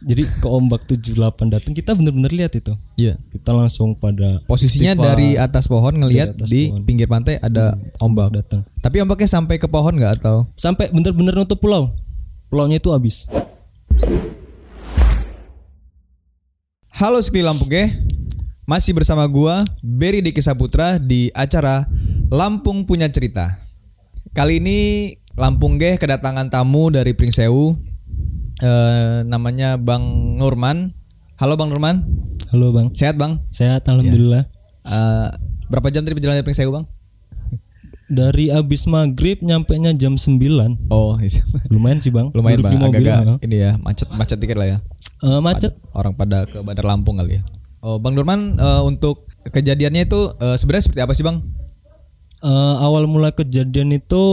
Jadi ke ombak 78 datang, kita benar-benar lihat itu. Iya. Yeah. Kita langsung pada posisinya tipa, dari atas pohon ngelihat di pohon. Pinggir pantai ada ombak datang. Tapi ombaknya sampai ke pohon nggak atau? Sampai benar-benar nutup pulau. Pulaunya itu habis. Halo sekali Lampungge. Masih bersama gua Beri Dikisaputra di acara Lampung Punya Cerita. Kali ini Lampungge kedatangan tamu dari Pringsewu. Namanya Bang Nurman. Halo Bang Nurman. Halo Bang. Sehat Bang? Sehat, alhamdulillah. Ya. Berapa jam tadi perjalanan dari Pringsewu Bang? Dari abis maghrib nyampe nya jam 9. Oh, iya. Lumayan sih Bang. Lumayan Bang. Agak-agak ini ya, macet dikit lah ya. Macet. Orang pada ke Bandar Lampung kali ya. Oh, Bang Nurman, untuk kejadiannya itu sebenarnya seperti apa sih Bang? Awal mula kejadian itu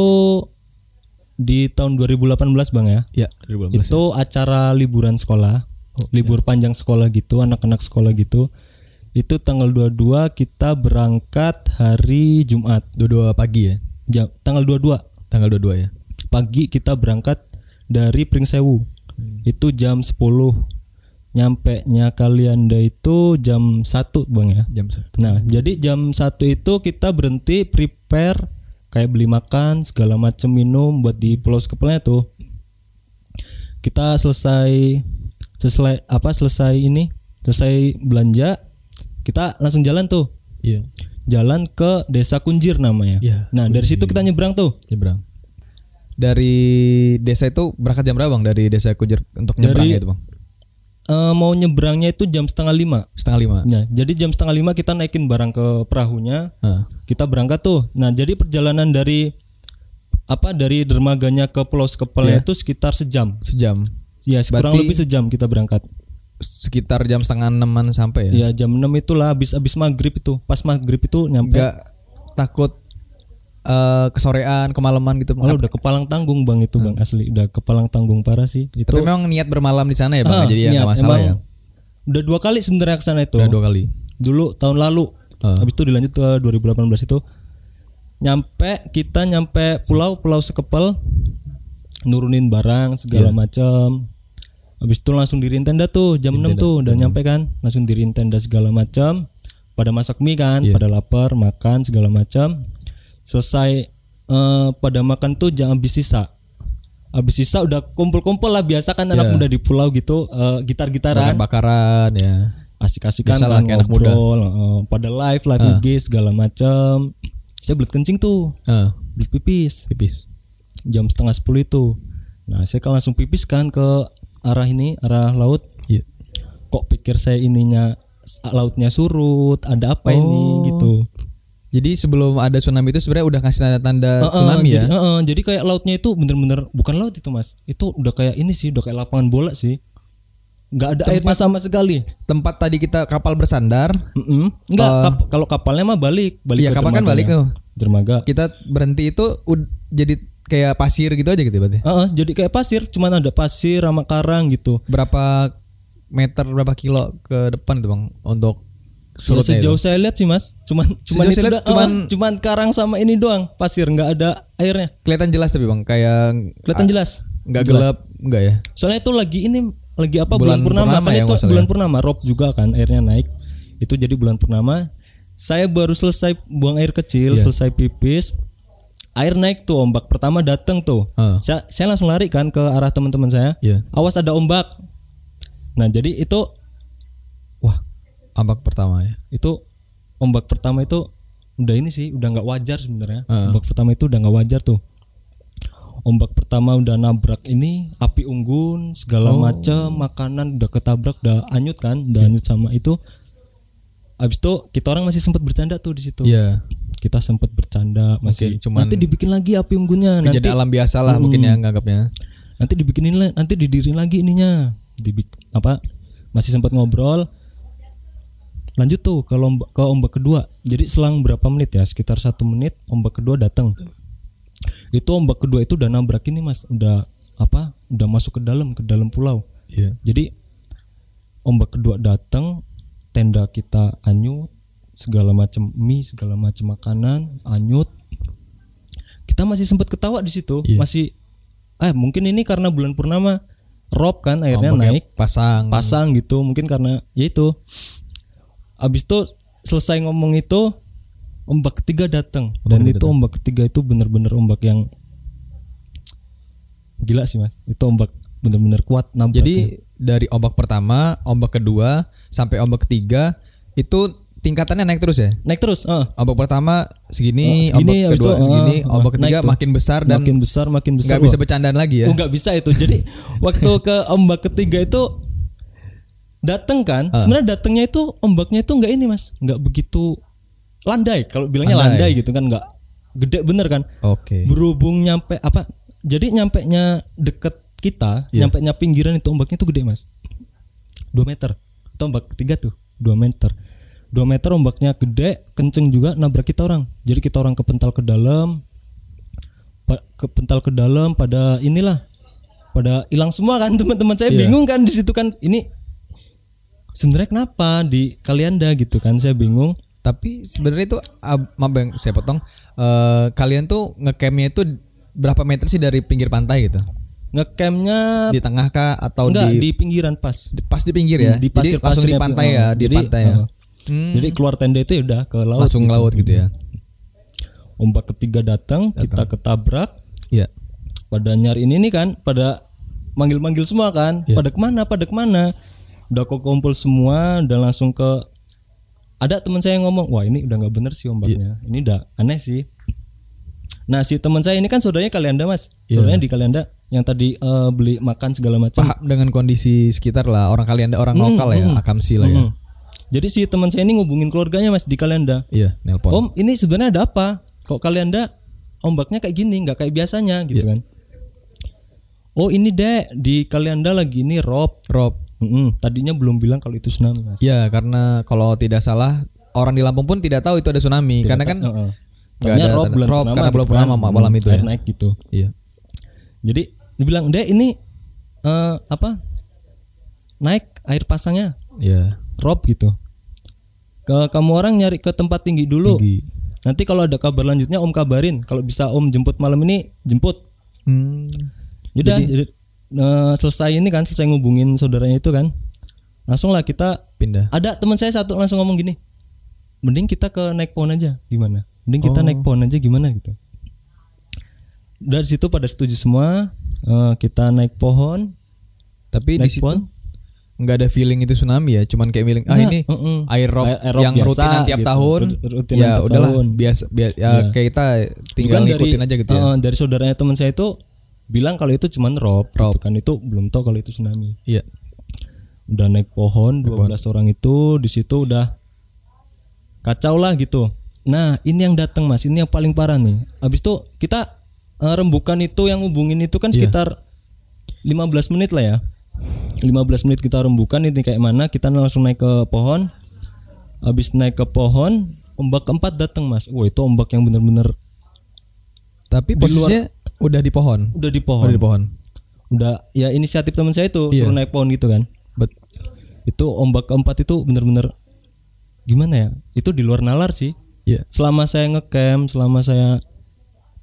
di tahun 2018 Bang ya. Ya, 2018. Itu ya. Acara liburan sekolah, libur panjang sekolah gitu, anak-anak sekolah gitu. Itu tanggal 22 kita berangkat hari Jumat. 22 pagi ya. Tanggal 22. Tanggal 22 ya. Pagi kita berangkat dari Pringsewu. Itu jam 10. Nyampe-nya Kalianda itu jam 1 Bang ya. Jam 1. Nah, jadi jam 1 itu kita berhenti prepare kayak beli makan segala macam minum buat di Pulau Skepala tuh. Kita selesai belanja, kita langsung jalan tuh. Iya. Jalan ke Desa Kunjir namanya. Iya, nah, Kunjir. Dari situ kita nyebrang tuh. Nyebrang. Dari desa itu berangkat jam berapa Bang dari Desa Kunjir untuk nyebrangnya itu Bang? Mau nyebrangnya itu jam 4:30. 4:30. Nah, jadi jam 4:30 kita naikin barang ke perahunya. Kita berangkat tuh. Nah, jadi perjalanan dari dermaganya ke Pulau Skepala itu sekitar sejam. Sejam. Ya, kurang lebih sejam kita berangkat. Sekitar jam 5:30 sampai ya. Ya, jam 6 itulah habis maghrib itu. Pas maghrib itu nyampe. Enggak takut kesorean, kemalaman gitu. Kalau udah kepalang tanggung Bang itu Bang, asli udah kepalang tanggung parah sih. Itu. Tapi memang niat bermalam di sana ya Bang, jadi ya enggak masalah ya. Udah 2 kali sebenarnya ke sana itu. Udah 2 kali. Dulu tahun lalu. Habis itu dilanjut ke 2018 itu. Kita nyampe Pulau Skepala, nurunin barang segala macam. Habis itu langsung diriin tenda tuh jam 6 tuh udah nyampe kan, langsung diriin tenda segala macam. Pada masak mie kan, pada lapar, makan segala macam. Selesai pada makan tuh jangan habis sisa udah kumpul-kumpul lah biasa kan anak muda di pulau gitu, gitar-gitaran, bakaran ya, asik-asikan kan, ngobrol, pada live lah IG segala macam. Saya belut kencing tuh, belut pipis jam 9:30 itu. Nah saya kan langsung pipis kan ke arah laut. Yeah. Kok pikir saya lautnya surut, ada apa ini gitu. Jadi sebelum ada tsunami itu sebenarnya udah kasih tanda-tanda tsunami ya. Jadi kayak lautnya itu bener-bener bukan laut itu Mas. Itu udah kayak ini sih, udah kayak lapangan bola sih. Gak ada airnya sama sekali. Tempat tadi kita kapal bersandar. Enggak, kalau kapalnya mah balik. Iya kapal kan balik tuh. Dermaga. Kita berhenti itu jadi kayak pasir gitu aja gitu berarti. Jadi kayak pasir, cuman ada pasir sama karang gitu. Berapa meter, berapa kilo ke depan itu Bang untuk ya, sejauh itu. Saya lihat sih Mas, cuman karang sama ini doang, pasir nggak ada airnya. Kelihatan jelas tapi Bang, kayak kelihatan jelas. Nggak gelap, nggak ya? Soalnya itu lagi bulan purnama kan ya, itu bulan purnama, rob juga kan airnya naik. Itu jadi bulan purnama. Saya baru selesai buang air kecil, selesai pipis, air naik tuh ombak pertama datang tuh. Saya langsung lari kan ke arah teman-teman saya. Yeah. Awas ada ombak. Nah jadi itu. Ombak pertama ya. Itu ombak pertama itu udah ini sih, udah nggak wajar sebenarnya. Ombak pertama itu udah nggak wajar tuh. Ombak pertama udah nabrak ini api unggun segala macam, makanan udah ketabrak, udah anyut kan, anyut sama itu. Abis itu kita orang masih sempat bercanda tuh di situ. Iya. Yeah. Kita sempat bercanda masih. Okay, nanti dibikin lagi api unggunnya. Nanti jadi alam biasa lah mungkin ya nganggapnya. Nanti dibikinin, nanti didirin lagi ininya. Masih sempat ngobrol. Lanjut tuh ke ombak kedua. Jadi selang berapa menit ya, sekitar 1 menit ombak kedua datang. Itu ombak kedua itu udah nabrak ini Mas, udah masuk ke dalam pulau. Yeah. Jadi ombak kedua datang, tenda kita anyut, segala macam mie, segala macam makanan anyut. Kita masih sempat ketawa di situ. Yeah. Masih mungkin ini karena bulan purnama. rob kan akhirnya naik pasang gitu, mungkin karena ya itu. Abis itu selesai ngomong itu ombak ketiga datang, dan itu ombak ketiga itu bener-bener ombak yang gila sih mas, itu ombak bener-bener kuat nampaknya. Jadi dari ombak pertama, ombak kedua sampai ombak ketiga itu tingkatannya naik terus ya? Naik terus. Ombak pertama segini, ombak kedua itu, segini, ombak ketiga makin besar dan makin besar. Gak bisa bercandaan lagi ya? Gak bisa itu. Jadi waktu ke ombak ketiga itu dateng kan? Sebenarnya datengnya itu ombaknya itu nggak ini mas, nggak begitu landai. Kalau bilangnya landai gitu kan nggak gede bener kan? Oke. Berhubung nyampe apa? Jadi nyampe nya deket kita, nyampe nya pinggiran itu ombaknya itu gede mas. 2 meter. Itu ombak ketiga tuh 2 meter. 2 meter ombaknya gede, kenceng juga, nabrak kita orang. Jadi kita orang kepental ke dalam pada inilah. Pada hilang semua kan teman-teman saya, bingung kan di situ kan. Ini sebenarnya kenapa di Kalianda gitu kan, saya bingung. Tapi sebenarnya itu maaf Bang, saya potong. Kalian tuh ngecampnya itu berapa meter sih dari pinggir pantai gitu? Ngecampnya di tengah kah atau enggak, di pinggiran pas? Pas di pinggir ya. Di pasir, jadi langsung di pantai ya, di pantai ya. Jadi keluar tenda itu ya udah ke laut. Langsung gitu. Laut gitu ya. Ombak ketiga datang. Kita ketabrak. Iya. Pada nyari ini kan, pada manggil-manggil semua kan. Pada kemana? Udah kumpul semua, udah langsung ke. Ada teman saya yang ngomong, wah ini udah nggak bener sih ombaknya. Ini udah aneh sih. Nah si teman saya ini kan saudaranya Kalianda mas. Saudaranya di Kalianda yang tadi beli makan segala macam. Paham dengan kondisi sekitar lah, orang Kalianda, orang lokal ya, akamsi lah ya. Jadi si teman saya ini ngubungin keluarganya mas di Kalianda. Iya, nelpon. Om, ini sebenarnya ada apa? Kok Kalianda ombaknya kayak gini, nggak kayak biasanya gitu kan? Oh ini dek di Kalianda lagi ini rob. Tadinya belum bilang kalau itu tsunami mas. Iya, karena kalau tidak salah orang di Lampung pun tidak tahu itu ada tsunami, tidak karena kan nggak ada rob karena belum pernah malam itu ya. Naik gitu. Iya. Jadi dibilang dek ini apa? Naik air pasangnya. Iya. Rob gitu. Kamu orang nyari ke tempat tinggi dulu. Nanti kalau ada kabar lanjutnya om kabarin. Kalau bisa om jemput malam ini, jemput. Jadi selesai ini kan, selesai ngubungin saudaranya itu kan. Langsung lah kita pindah. Ada teman saya satu langsung ngomong gini. Mending kita ke naik pohon aja gimana? Gitu. Dari situ pada setuju semua, kita naik pohon. Tapi naik di situ pohon, nggak ada feeling itu tsunami ya, cuman kayak feeling ini air rob yang biasa, rutinan tiap gitu, tahun rutinan ya udahlah biasa. Kayak kita tinggal juga ngikutin aja gitu ya. Dari saudaranya teman saya itu bilang kalau itu cuman rob gitu kan, itu belum tahu kalau itu tsunami. Iya. Udah naik pohon 12 orang itu, di situ udah kacau lah gitu. Nah ini yang datang mas, ini yang paling parah nih. Abis itu kita rembukan itu yang hubungin itu kan sekitar 15 menit lah ya. 15 menit kita rembukan ini kayak mana, kita langsung naik ke pohon. Habis naik ke pohon, ombak keempat datang mas. Wah itu ombak yang bener-bener. Tapi posisinya udah di pohon. Udah di pohon. Udah ya inisiatif teman saya itu suruh naik pohon gitu kan. Itu ombak keempat itu bener-bener gimana ya? Itu di luar nalar sih. Selama saya ngecamp, selama saya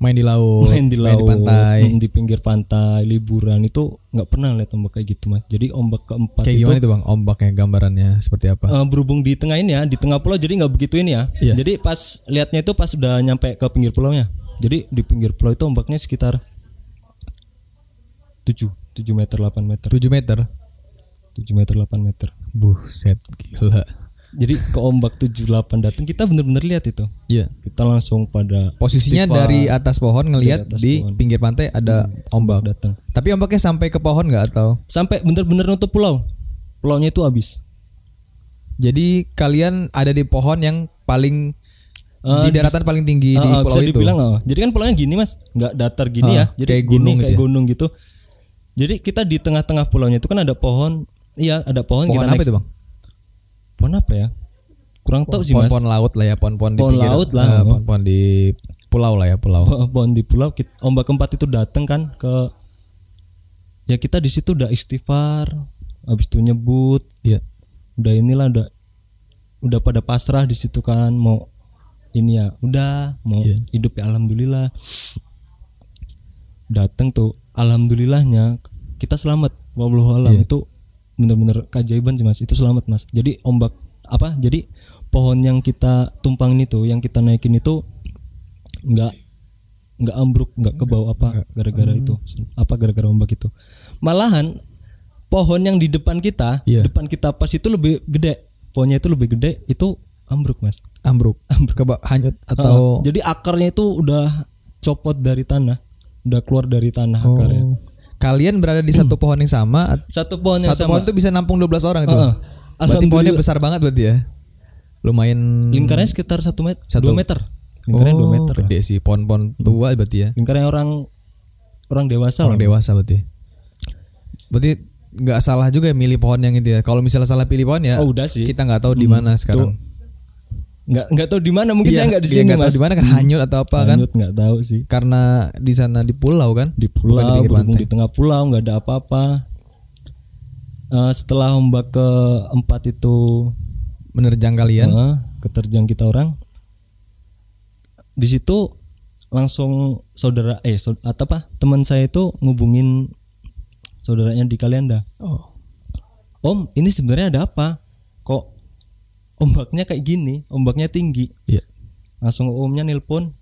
main di laut, di pantai, di pinggir pantai, liburan itu nggak pernah lihat ombak kayak gitu mas. Jadi ombak keempat kayak itu. Gimana itu bang? Ombaknya gambarannya seperti apa? Berhubung di tengah ini ya, di tengah pulau jadi nggak begitu ini ya. Yeah. Jadi pas lihatnya itu pas udah nyampe ke pinggir pulaunya. Jadi di pinggir pulau itu ombaknya sekitar 7 meter 8 meter. Buset, gila. Jadi ke ombak 78 datang, kita bener-bener lihat itu. Iya. Kita langsung pada posisinya setipa, dari atas pohon ngelihat di pohon. Pinggir pantai ada ombak datang. Tapi ombaknya sampai ke pohon nggak atau? Sampai bener-bener nutup pulau. Pulaunya itu habis. Jadi kalian ada di pohon yang paling di daratan paling tinggi di pulau itu. Bisa dibilang Jadi kan pulaunya gini mas, nggak datar gini ya. Jadi kayak gunung, gini, kayak gunung gitu. Jadi kita di tengah-tengah pulaunya itu kan ada pohon. Iya ada pohon. Pohon kita apa naik. Itu bang? Pohon apa ya? Kurang tahu sih mas. Pohon laut lah ya, pohon di laut lah. Pohon di pulau lah ya, pulau. Pohon di pulau. Ombak keempat itu datang kan ke. Ya kita di situ udah istighfar, habis itu nyebut. Iya. Udah inilah udah pada pasrah di situ kan, mau ini ya, udah mau hidup ya alhamdulillah. Datang tuh alhamdulillahnya kita selamat. Wallahu alam, yeah. Itu benar-benar keajaiban sih Mas. Itu selamat Mas. Jadi ombak apa? Jadi pohon yang kita tumpangin itu, yang kita naikin itu nggak ambruk, nggak ke bawah apa gara-gara itu. Apa gara-gara ombak itu. Malahan pohon yang di depan kita, yeah, depan kita pas itu lebih gede. Pohonnya itu lebih gede, itu ambruk Mas. Ambruk. Hanyut atau jadi akarnya itu udah copot dari tanah, udah keluar dari tanah akarnya. Kalian berada di satu pohon yang sama. Satu pohon yang sama. Satu pohon itu bisa nampung 12 orang tuh. Berarti pohonnya besar banget buat dia. Lumayan. Lingkarnya sekitar 1 meter, 2 meter. Lingkarnya 2 meter. Gede sih, pohon-pohon tua berarti ya. Lingkarnya orang dewasa. Orang dewasa berarti. Berarti enggak salah juga ya milih pohon yang itu ya. Kalau misalnya salah pilih pohon ya, udah sih. Kita enggak tahu di mana sekarang. Enggak tahu di mana, mungkin iya, saya enggak di sini Mas. Enggak tahu di mana kan, hanyut atau apa kan? Hanyut enggak tahu sih. Karena di sana di pulau kan? Di pulau, di tengah pulau enggak ada apa-apa. Setelah ombak keempat itu menerjang kalian, keterjang kita orang. Di situ langsung saudara atau apa? Teman saya itu ngubungin saudaranya di Kalianda. Oh. Om, ini sebenarnya ada apa? Kok ombaknya kayak gini, ombaknya tinggi. Yeah. Langsung omnya nelpon.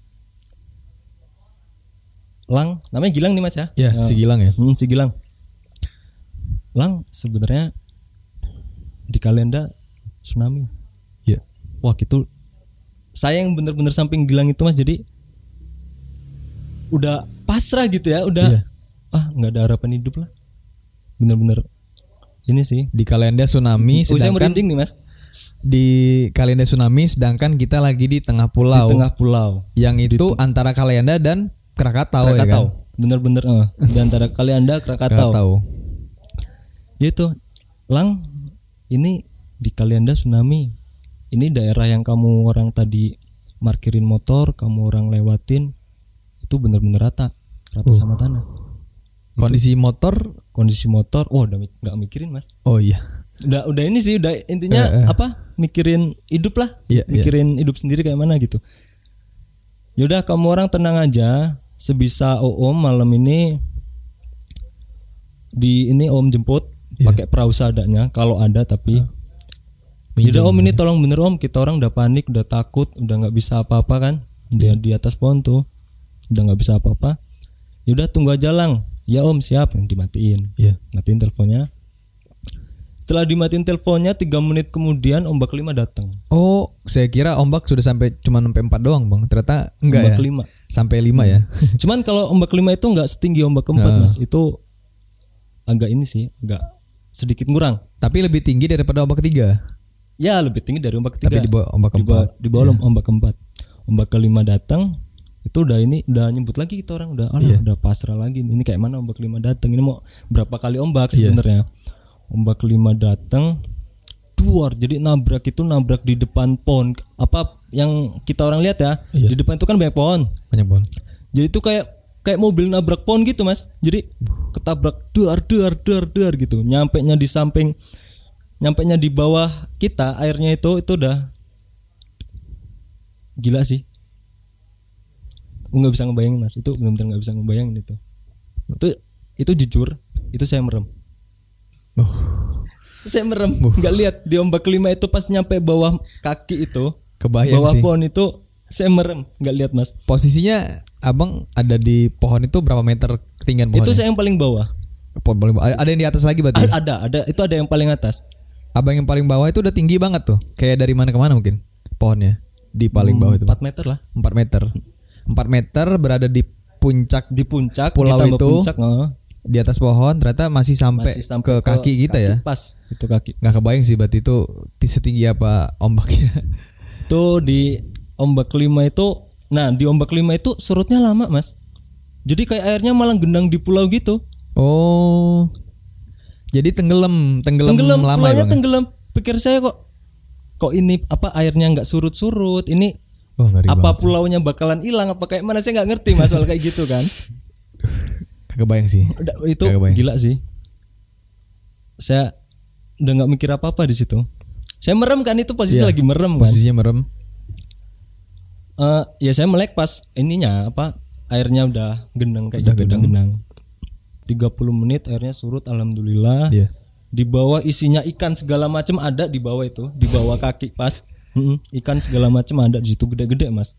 Lang, namanya Gilang nih Mas ya? Iya, si Gilang ya. Si Gilang. Lang, sebenarnya di Kalianda tsunami. Iya. Yeah. Wah, gitu. Saya yang benar-benar samping Gilang itu Mas, jadi udah pasrah gitu ya, udah nggak ada harapan hidup lah. Benar-benar ini sih di Kalianda tsunami. Saya merinding nih Mas. Di Kalianda tsunami, sedangkan kita lagi di tengah pulau. Di tengah pulau. Yang itu antara Kalianda dan Krakatau ya kan? Bener-bener di antara Kalianda Krakatau. Gitu. Lang, ini di Kalianda tsunami. Ini daerah yang kamu orang tadi markirin motor, kamu orang lewatin, itu bener-bener rata sama tanah. Kondisi motor. Oh, udah nggak mikirin Mas. Oh iya. Udah ini sih, udah intinya mikirin hidup lah, mikirin hidup sendiri kayak mana gitu. Yaudah, kamu orang tenang aja, sebisa om malam ini om jemput pakai perahu seadanya, kalau ada tapi. Yaudah om, ini tolong bener om, kita orang udah panik, udah takut, udah nggak bisa apa-apa kan, di atas pohon tuh, udah nggak bisa apa-apa. Yaudah tunggu aja Lang, ya om siap, dimatiin, matiin teleponnya. Setelah dimatiin teleponnya, 3 menit kemudian ombak kelima datang. Oh, saya kira ombak sudah sampai cuma sampai 4 doang, Bang. Ternyata enggak ombak ya. Kelima. Sampai 5 ya. Cuman kalau ombak kelima itu enggak setinggi ombak keempat, Mas. Itu agak ini sih, agak sedikit kurang. Tapi lebih tinggi daripada ombak ketiga. Ya, lebih tinggi dari ombak ketiga. Tapi di bawah ombak keempat. Di bawah ombak keempat. Ombak kelima datang, itu udah nyebut lagi kita orang, udah pasrah lagi. Ini kayak mana ombak kelima datang? Ini mau berapa kali ombak sebenarnya? Ombak kelima datang, duar, jadi nabrak di depan pohon. Apa yang kita orang lihat ya? Iya. Di depan itu kan banyak pohon. Banyak pohon. Jadi itu kayak mobil nabrak pohon gitu Mas. Jadi ketabrak, duar gitu. Nyampenya di samping, nyampenya di bawah kita, airnya itu udah gila sih. Nggak bisa ngebayangin Mas. Itu benar-benar nggak bisa ngebayangin itu. Itu jujur, itu saya merem. Saya merem, nggak lihat di ombak kelima itu pas nyampe bawah kaki itu, kebayang bawah sih. Pohon itu saya merem, nggak lihat Mas. Posisinya abang ada di pohon itu berapa meter ketinggian pohonnya? Itu saya yang paling bawah. Ada yang di atas lagi berarti? Ada itu ada yang paling atas. Abang yang paling bawah itu udah tinggi banget tuh, kayak dari mana ke mana mungkin pohonnya di paling bawah itu? 4 meter lah. 4 meter berada di puncak. Di puncak pulau itu. Puncak, di atas pohon ternyata masih sampai ke kaki kita ya. Pas itu kaki. Nggak kebayang sih berarti itu setinggi apa ombaknya. Itu di ombak kelima itu. Nah, di ombak kelima itu surutnya lama Mas. Jadi kayak airnya malah gendang di pulau gitu. Oh. Jadi tenggelam lama ya. Tenggelam. Pikir saya kok ini apa airnya nggak surut-surut ini. Oh, apa pulaunya bakalan hilang apa kayak mana, saya nggak ngerti Mas soal kayak gitu kan. Kebayang sih. Itu kebayang. Gila sih. Saya udah nggak mikir apa-apa di situ. Saya merem kan, itu posisi lagi merem kan. Posisinya merem. Ya saya melek pas ininya apa airnya udah genang kayak udah gitu. Genang. 30 menit airnya surut, alhamdulillah. Yeah. Di bawah isinya ikan segala macam ada di bawah itu, di bawah kaki pas. Ikan segala macam ada di situ, gede-gede mas.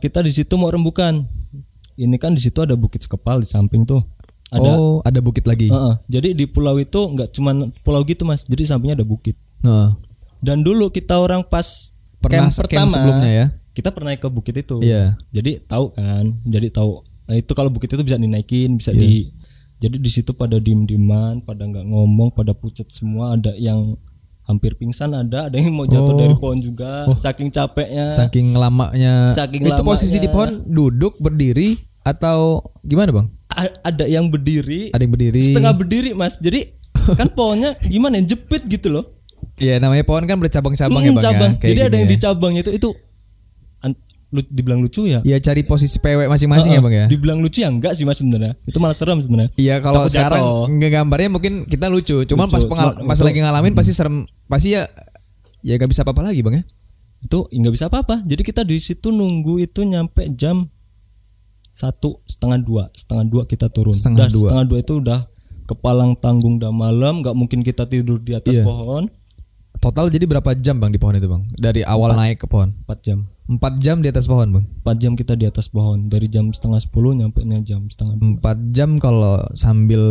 Kita di situ mau rembukan. Ini kan di situ ada bukit Skepal di samping tuh. Ada, oh, ada bukit lagi. Jadi di pulau itu nggak cuman pulau gitu mas, jadi sampingnya ada bukit. Dan dulu kita orang pas pernah camp sebelumnya ya. Kita pernah ke bukit itu. Yeah. Jadi tahu kan, jadi tahu. Nah, itu kalau bukit itu bisa dinaikin, bisa di. Jadi di situ pada diem-dieman, pada nggak ngomong, pada pucet semua, ada yang hampir pingsan, ada yang mau jatuh dari pohon juga, saking capeknya, saking lamanya. Itu posisi di pohon duduk, berdiri atau gimana bang? Ada yang berdiri, setengah berdiri mas. Jadi kan pohonnya gimana? Jepit gitu loh. Iya, namanya pohon kan bercabang-cabang ya bang. Cabang. Ya? Jadi ada yang ya, di cabang itu dibilang lucu ya? Iya, cari posisi pewek masing-masing ya bang ya. Dibilang lucu ya enggak sih mas sebenarnya. Itu malah serem sebenarnya. Iya, kalau sekarang gambarnya mungkin kita lucu. Cuman lucu. Pas lagi ngalamin pasti serem. Pasti ya nggak bisa apa-apa lagi bang ya. Itu nggak bisa apa-apa. Jadi kita di situ nunggu itu nyampe jam 1:30, 1:30 kita turun. 1:30 itu udah kepalang tanggung, udah malam. Nggak mungkin kita tidur di atas pohon. Total jadi berapa jam bang di pohon itu bang? Dari awal naik ke pohon? 4 jam. 4 jam di atas pohon bang? 4 jam kita di atas pohon. Dari jam 9:30 nyampe jam 1:30. 4 jam kalau sambil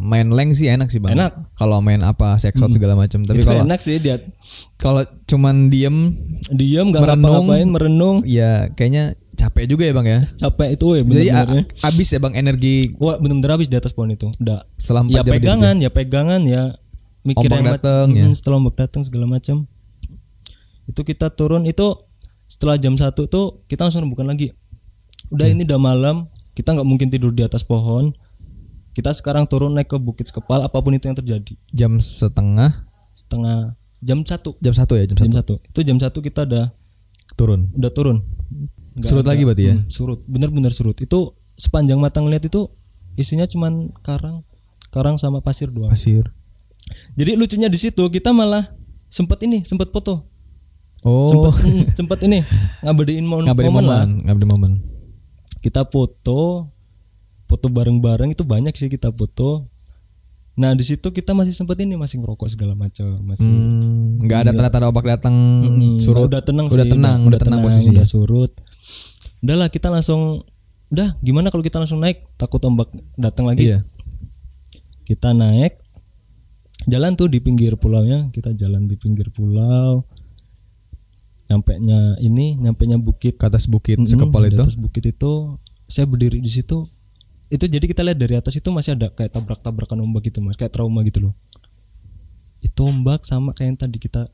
main leng sih enak sih bang. Enak. Kalau main apa, seksot segala macam. Tapi kalau enak sih dia. Kalau cuman diem gak ngapa-ngapain, merenung. Ya kayaknya capek juga ya bang ya. Capek itu ya bener-benernya. Jadi abis ya bang energi. Wah bener-bener abis di atas pohon itu. Udah. Setelah 4 jam pegangan ya. Mikirin ombak datang ya. Setelah ombak datang segala macam. Itu kita turun itu. Setelah jam 1 tuh kita langsung rembukan lagi. Udah ini udah malam, kita nggak mungkin tidur di atas pohon. Kita sekarang turun naik ke bukit Skepal, apapun itu yang terjadi. Jam setengah jam 1. Jam satu. Itu jam 1 kita udah turun. Nggak surut ada, lagi berarti ya? Surut, bener-bener surut. Itu sepanjang mata ngeliat itu isinya cuman karang sama pasir doang. Pasir. Jadi lucunya di situ kita malah sempat foto. Sempat ini ngabarin momen. Kita foto bareng-bareng itu banyak sih kita foto. Nah di situ kita masih sempat ini masih ngerokok segala macam masih. Nggak ada tanda-tanda ombak datang. Surut. Udah tenang posisinya. Udah surut. Udahlah kita langsung. Udah gimana kalau kita langsung naik? Takut ombak datang lagi. Iya. Kita naik. Jalan tuh di pinggir pulaunya. Kita jalan di pinggir pulau. Nyampenya bukit, ke atas bukit Skepal itu. Di atas bukit itu saya berdiri di situ. Itu jadi kita lihat dari atas itu masih ada kayak tabrak-tabrakan ombak gitu mas, kayak trauma gitu loh. Itu ombak sama kayak yang tadi kita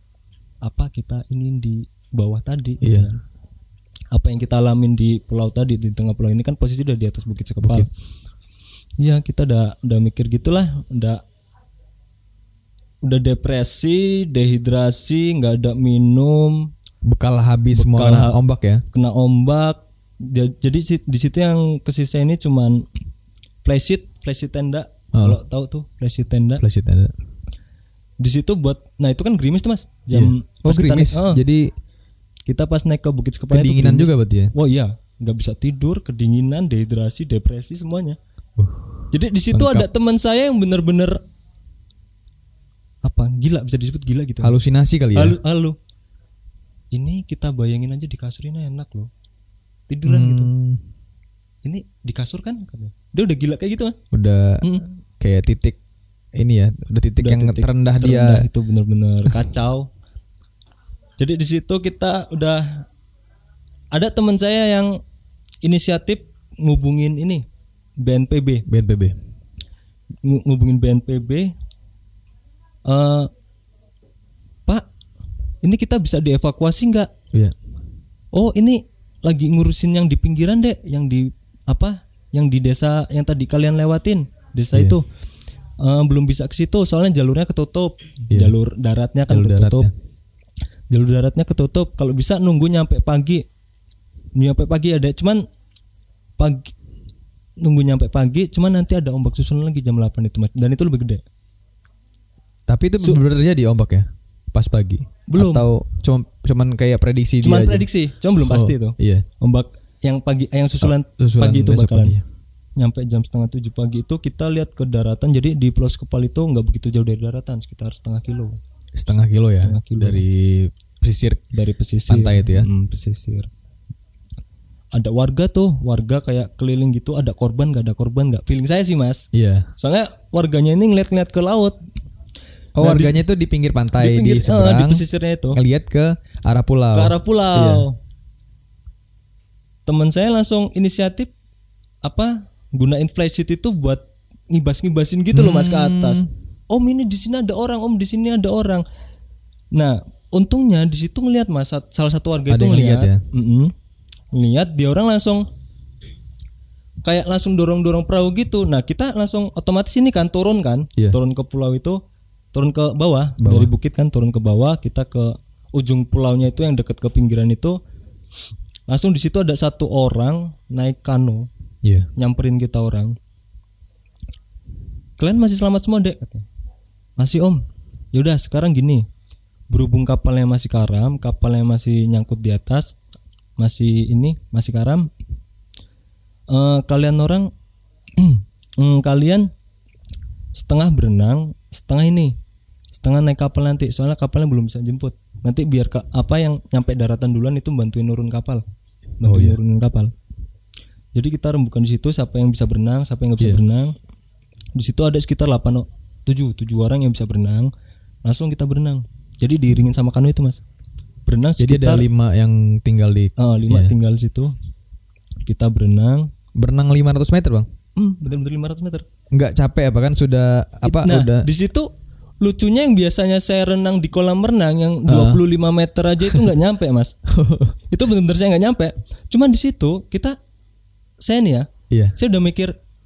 ini di bawah tadi. Iya. Gitu. Apa yang kita alamin di pulau tadi, di tengah pulau ini kan posisi udah di atas bukit Skepal. Iya, kita udah mikir gitulah, udah depresi, dehidrasi, nggak ada minum. Bekal habis semua kena ombak ya. Kena ombak. Jadi di situ yang kesisa ini cuman flysheet tenda. Kalau tahu tuh flysheet tenda. Di situ buat nah itu kan gerimis tuh Mas. Jam yeah. Oh gerimis. Jadi kita pas naik ke bukit Skepala itu kedinginan juga berarti ya. Oh iya, enggak bisa tidur, kedinginan, dehidrasi, depresi semuanya. Jadi di situ ada teman saya yang benar-benar gila, bisa disebut gila gitu. Halusinasi kali ya. Halo. Ini kita bayangin aja di kasur ini enak loh. Tiduran gitu. Ini di kasur kan? Dia udah gila kayak gitu kan? Udah kayak titik ini ya. Udah titik yang terendah dia. Itu bener-bener kacau. Jadi di situ kita udah. Ada teman saya yang inisiatif ngubungin ini BNPB. Ngubungin BNPB. Ini kita bisa dievakuasi nggak? Iya. Oh ini lagi ngurusin yang di pinggiran deh, yang di apa? Yang di desa yang tadi kalian lewatin, desa itu belum bisa ke situ soalnya jalurnya ketutup, jalur daratnya kan ketutup. Jalur daratnya ketutup. Kalau bisa nunggu nyampe pagi ada. Cuman pagi nunggu nyampe pagi, cuman nanti ada ombak susulan lagi jam 8 itu mas. Dan itu lebih gede. Tapi itu benar-benar terjadi ombak ya? Pas pagi belum atau cuman kayak prediksi cuman dia prediksi aja. Cuman belum pasti itu iya. Ombak yang pagi yang susulan pagi itu bakalan sepertinya. nyampe jam 6:30 pagi itu kita lihat ke daratan. Jadi di Pulau Skepala itu nggak begitu jauh dari daratan, sekitar setengah kilo ya, kilo. dari pesisir pantai itu ya. Pesisir. Ada warga kayak keliling gitu, ada korban nggak, ada korban nggak, feeling saya sih mas. Iya. Soalnya warganya ini ngeliat-ngeliat ke laut. Oh, nah, warganya itu di pinggir pantai, di seberang, di pesisirnya itu ngeliat ke arah pulau. Ke arah pulau. Iya. Teman saya langsung inisiatif gunain flashlight itu buat ngibas-ngibasin gitu loh mas ke atas. Om ini di sini ada orang, om di sini ada orang. Nah untungnya di situ ngelihat mas, salah satu warga ada itu ngelihat, ya? Ngelihat dia orang langsung kayak langsung dorong-dorong perahu gitu. Nah kita langsung otomatis ini kan turun kan, yeah. Turun ke pulau itu, turun ke bawah dari bukit kan, turun ke bawah kita ke ujung pulaunya itu yang dekat ke pinggiran itu. Langsung di situ ada satu orang naik kano, yeah. Nyamperin kita orang. Kalian masih selamat semua dek, katanya. Masih om. Yaudah sekarang gini, berhubung kapalnya masih karam, kapalnya masih nyangkut di atas, masih karam. Kalian orang, kalian setengah berenang, setengah naik kapal nanti. Soalnya kapalnya belum bisa jemput. Nanti biar yang nyampe daratan duluan itu bantuin nurunin kapal. Jadi kita rembukan di situ, siapa yang bisa berenang, siapa yang nggak bisa berenang. Di situ ada sekitar 7 orang yang bisa berenang. Langsung kita berenang. Jadi diiringin sama kano itu mas. Berenang jadi sekitar, ada 5 yang tinggal di. 5 tinggal di situ. Kita berenang. Berenang 500 meter bang? Betul-betul 500 meter. Nggak capek apa kan sudah apa? Nah udah. Di situ lucunya yang biasanya saya renang di kolam renang yang 25 meter aja itu nggak nyampe mas. Itu benar-benar saya nggak nyampe. Cuman di situ saya nih ya, iya. Saya udah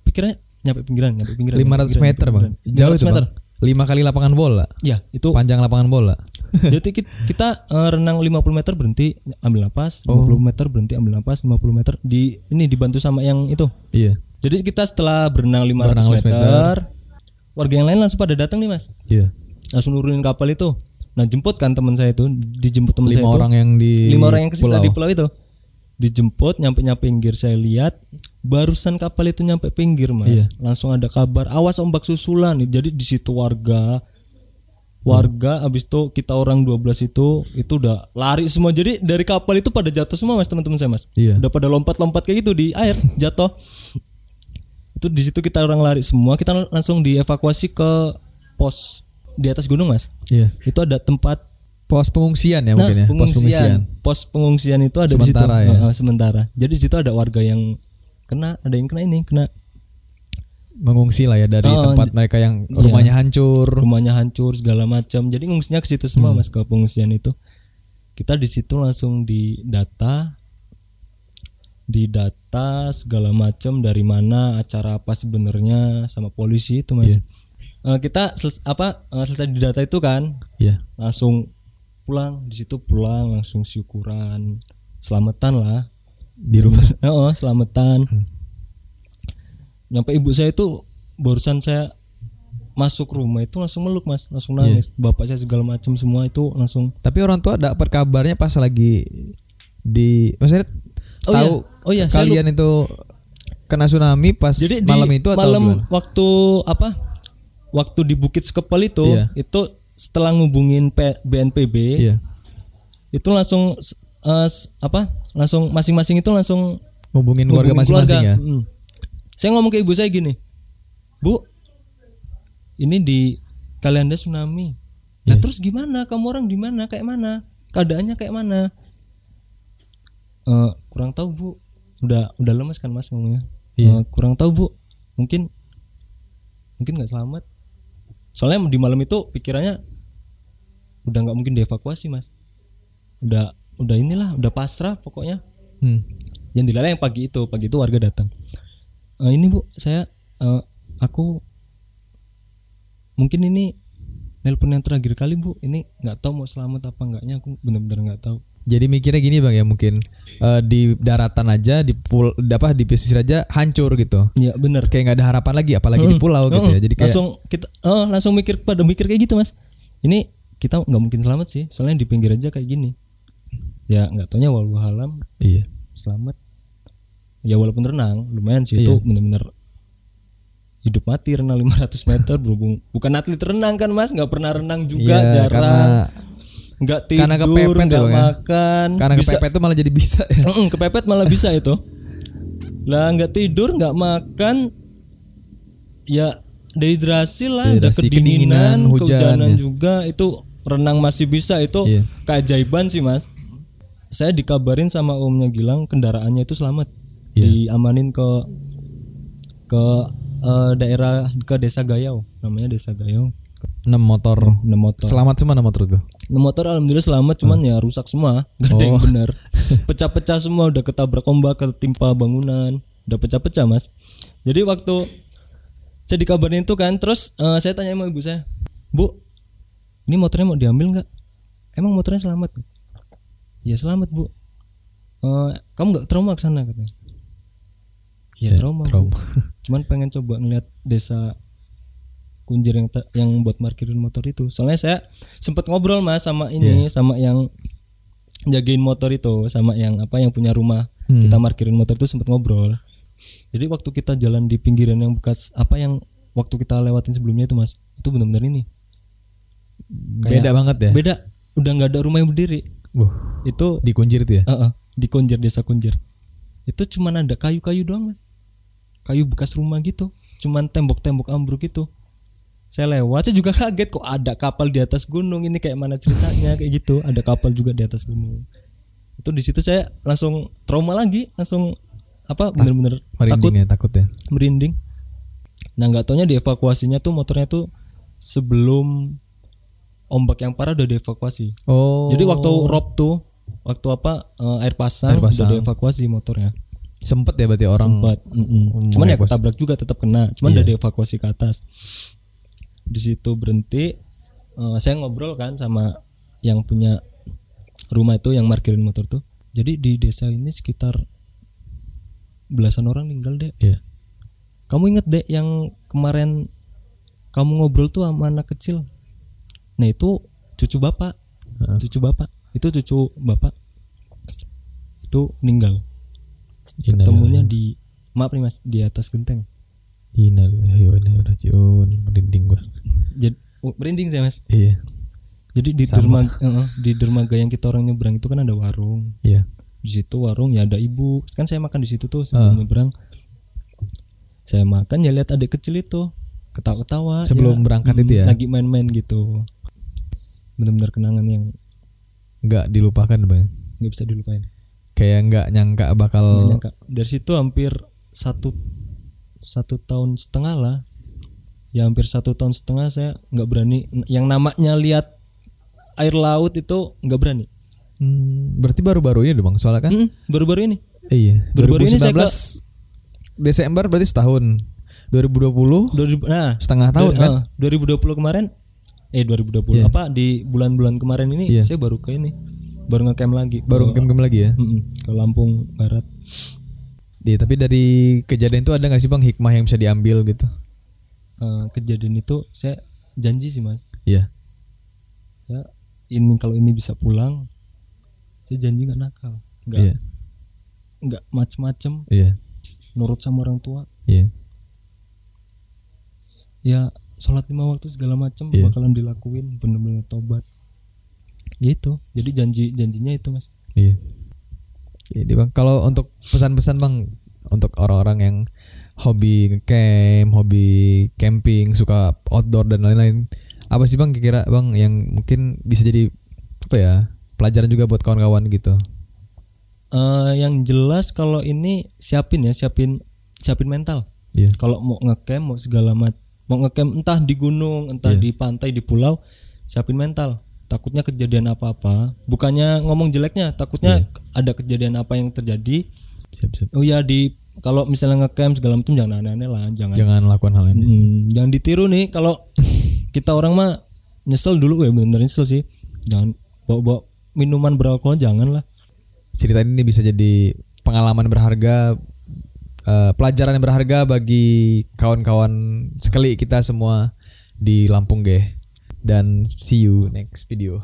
pikirannya nyampe pinggiran. 500 meter bang, jauh itu bang. 5 kali lapangan bola. Ya itu panjang lapangan bola. Jadi kita renang 50 meter berhenti ambil napas, 50 meter berhenti ambil napas, 50 meter dibantu sama yang itu. Iya. Jadi kita setelah berenang 500 meter. Warga yang lain langsung pada datang nih mas. Iya. Langsung nurunin kapal itu. Nah jemput kan teman saya itu, dijemput teman saya itu. 5 orang yang kesisa di pulau itu. Dijemput nyampe pinggir, saya lihat barusan kapal itu nyampe pinggir mas. Iya. Langsung ada kabar awas ombak susulan. Jadi di situ warga abis itu kita orang 12 itu udah lari semua. Jadi dari kapal itu pada jatuh semua mas, teman-teman saya mas. Iya. Udah pada lompat-lompat kayak gitu di air jatuh. Itu di situ kita orang lari semua, kita langsung dievakuasi ke pos di atas gunung mas. Iya. Itu ada tempat pos pengungsian ya mungkin ya. Pos pengungsian itu ada sementara, di situ. Ya? Sementara. Jadi di situ ada warga yang kena mengungsi lah ya dari tempat mereka yang rumahnya hancur segala macam. Jadi ngungsinya ke situ semua mas, ke pengungsian itu. Kita di situ langsung didata segala macam, dari mana, acara apa sebenarnya, sama polisi itu mas. Yeah. Kita selesai didata itu kan, yeah. Langsung pulang, di situ pulang langsung syukuran, selamatan lah di rumah. Selamatan. Nyampe ibu saya itu barusan saya masuk rumah itu langsung meluk mas, langsung nangis. Yeah. Bapak saya segala macam semua itu langsung. Tapi orang tua dapat kabarnya pas lagi di maksudnya tahu kalian itu kena tsunami pas jadi malam itu atau malam gimana? Waktu di Bukit Skepala itu, yeah. Itu setelah ngubungin BNPB, yeah. Itu langsung langsung masing-masing itu langsung ngubungin keluarga masing-masing ya. Saya ngomong ke ibu saya gini, Bu, ini di Kalianda tsunami. Nah, yeah. Terus gimana? Kamu orang di mana? Kayak mana? Keadaannya kayak mana? Kurang tahu bu, udah lemas kan mas ngomongnya. Yeah. Kurang tahu bu, mungkin nggak selamat. Soalnya di malam itu pikirannya udah nggak mungkin dievakuasi mas. Udah pasrah pokoknya. Yang dilala yang pagi itu warga datang. Ini bu, saya aku mungkin ini nelpon yang terakhir kali bu. Ini nggak tahu mau selamat apa enggaknya, aku benar-benar nggak tahu. Jadi mikirnya gini bang ya, mungkin di daratan aja, di pesisir aja hancur gitu. Iya benar. Kayak nggak ada harapan lagi, apalagi di pulau gitu ya. Jadi kayak langsung mikir kayak gitu mas. Ini kita nggak mungkin selamat sih, soalnya di pinggir aja kayak gini. Ya nggak taunya wallahu alam. Iya. Selamat. Ya walaupun renang lumayan sih, iya. Itu benar-benar hidup mati renang 500 meter berhubung bukan atlet renang kan Mas, nggak pernah renang juga, yeah, jarang, nggak tidur, nggak makan, karena bisa, kepepet itu malah jadi bisa ya? Kepepet malah bisa itu lah, nggak tidur nggak makan ya, dehidrasi lah, dehidrasi, udah kedinginan, kehujanan ya. Juga itu renang masih bisa itu, yeah. Keajaiban sih Mas. Saya dikabarin sama omnya Gilang kendaraannya itu selamat, yeah. Diamanin ke daerah, ke Desa Gayau, namanya Desa Gayau. 6 motor. Selamat semua 6 motor itu. 6 motor alhamdulillah selamat, cuman ya rusak semua, enggak ada yang benar. Pecah-pecah semua, udah ketabrak ombak, ketimpa bangunan, udah pecah-pecah Mas. Jadi waktu saya dikabarin itu kan, terus saya tanya sama ibu saya, "Bu, ini motornya mau diambil enggak? Emang motornya selamat?" "Ya selamat, Bu." Kamu enggak trauma ke sana?" katanya. "Ya trauma. Cuman pengen coba ngeliat Desa Kunjir yang buat parkirin motor itu." Soalnya saya sempat ngobrol Mas sama ini, yeah. Sama yang jagain motor itu, sama yang apa yang punya rumah. Kita parkirin motor itu sempat ngobrol. Jadi waktu kita jalan di pinggiran yang bekas apa yang waktu kita lewatin sebelumnya itu Mas, itu benar-benar ini. Kayak beda banget ya. Beda. Udah enggak ada rumah yang berdiri. Itu di Kunjir itu ya? Di Kunjir, Desa Kunjir. Itu cuma ada kayu-kayu doang Mas. Kayu bekas rumah gitu, cuman tembok-tembok ambruk gitu. Saya lewat, saya juga kaget kok ada kapal di atas gunung, ini kayak mana ceritanya kayak gitu, ada kapal juga di atas gunung. Itu di situ saya langsung trauma lagi, langsung apa bener-bener takut ya. Merinding. Nah nggak taunya dievakuasinya tuh motornya tuh sebelum ombak yang parah udah dievakuasi. Jadi waktu rob tuh, waktu apa air pasang. Udah dievakuasi motornya. Sempet ya berarti orang. Sempet. Cuman ya ketabrak juga tetap kena. Cuman udah dievakuasi ke atas. Di situ berhenti. Saya ngobrol kan sama yang punya rumah itu, yang parkirin motor tuh. Jadi di desa ini sekitar belasan orang meninggal, Dek. Yeah. Kamu inget Dek yang kemarin kamu ngobrol tuh sama anak kecil? Nah itu cucu bapak. Itu cucu bapak. Itu meninggal. Ketemunya di maaf nih Mas, di atas genteng. Innalillahi wa inna ilaihi raji'un. Merinding gua. Jadi merinding sih Mas. Iya. Jadi di dermaga yang kita orang nyebrang itu kan ada warung. Iya. Di situ warung ya ada ibu. Kan saya makan di situ tuh sebelum nyebrang. Saya makan ya lihat adik kecil itu ketawa-ketawa sebelum ya, berangkat itu ya. Lagi main-main gitu. Benar-benar kenangan yang enggak dilupakan, Bang. Enggak bisa dilupain. Kayak nggak nyangka bakal nyangka. Dari situ hampir satu tahun setengah lah ya, hampir 1 tahun setengah saya nggak berani yang namanya lihat air laut itu, nggak berani. Berarti baru-baru ini deh Bang, soalnya kan baru-baru ini. Iya, baru-baru ini saya ke Desember, berarti setahun 2020, nah setengah tahun kan 2020 kemarin 2020 yeah. Apa di bulan-bulan kemarin ini yeah. Saya baru ke ini, baru ngecamp lagi, ya ke Lampung Barat. Iya, tapi dari kejadian itu ada nggak sih Bang hikmah yang bisa diambil gitu? Kejadian itu saya janji sih Mas. Iya. Yeah. Ya ini kalau ini bisa pulang, saya janji nggak nakal, nggak macem-macem. Iya. Yeah. Nurut sama orang tua. Iya. Yeah. Ya sholat 5 waktu segala macem bakalan dilakuin, bener-bener tobat. Gitu. Jadi janjinya itu Mas. Iya. Jadi Bang, kalau untuk pesan-pesan Bang untuk orang-orang yang hobi ngecamp, hobi camping, suka outdoor dan lain-lain, apa sih Bang kira-kira Bang yang mungkin bisa jadi apa ya, pelajaran juga buat kawan-kawan gitu? Yang jelas kalau ini siapin mental. Iya. Kalau mau ngecamp, mau segala macam, mau ngecamp entah di gunung, entah di pantai, di pulau, siapin mental. Takutnya kejadian apa-apa, bukannya ngomong jeleknya, takutnya ada kejadian apa yang terjadi. Siap. Oh ya, di kalau misalnya ngecamp segala macam jangan aneh-aneh lah, jangan lakukan hal ini. Jangan ditiru nih, kalau kita orang mah nyesel dulu, bener-bener nyesel sih. Jangan bawa minuman beralkohol, jangan lah. Cerita ini bisa jadi pengalaman berharga, pelajaran yang berharga bagi kawan-kawan sekali kita semua di Lampung, guys. Dan see you next video.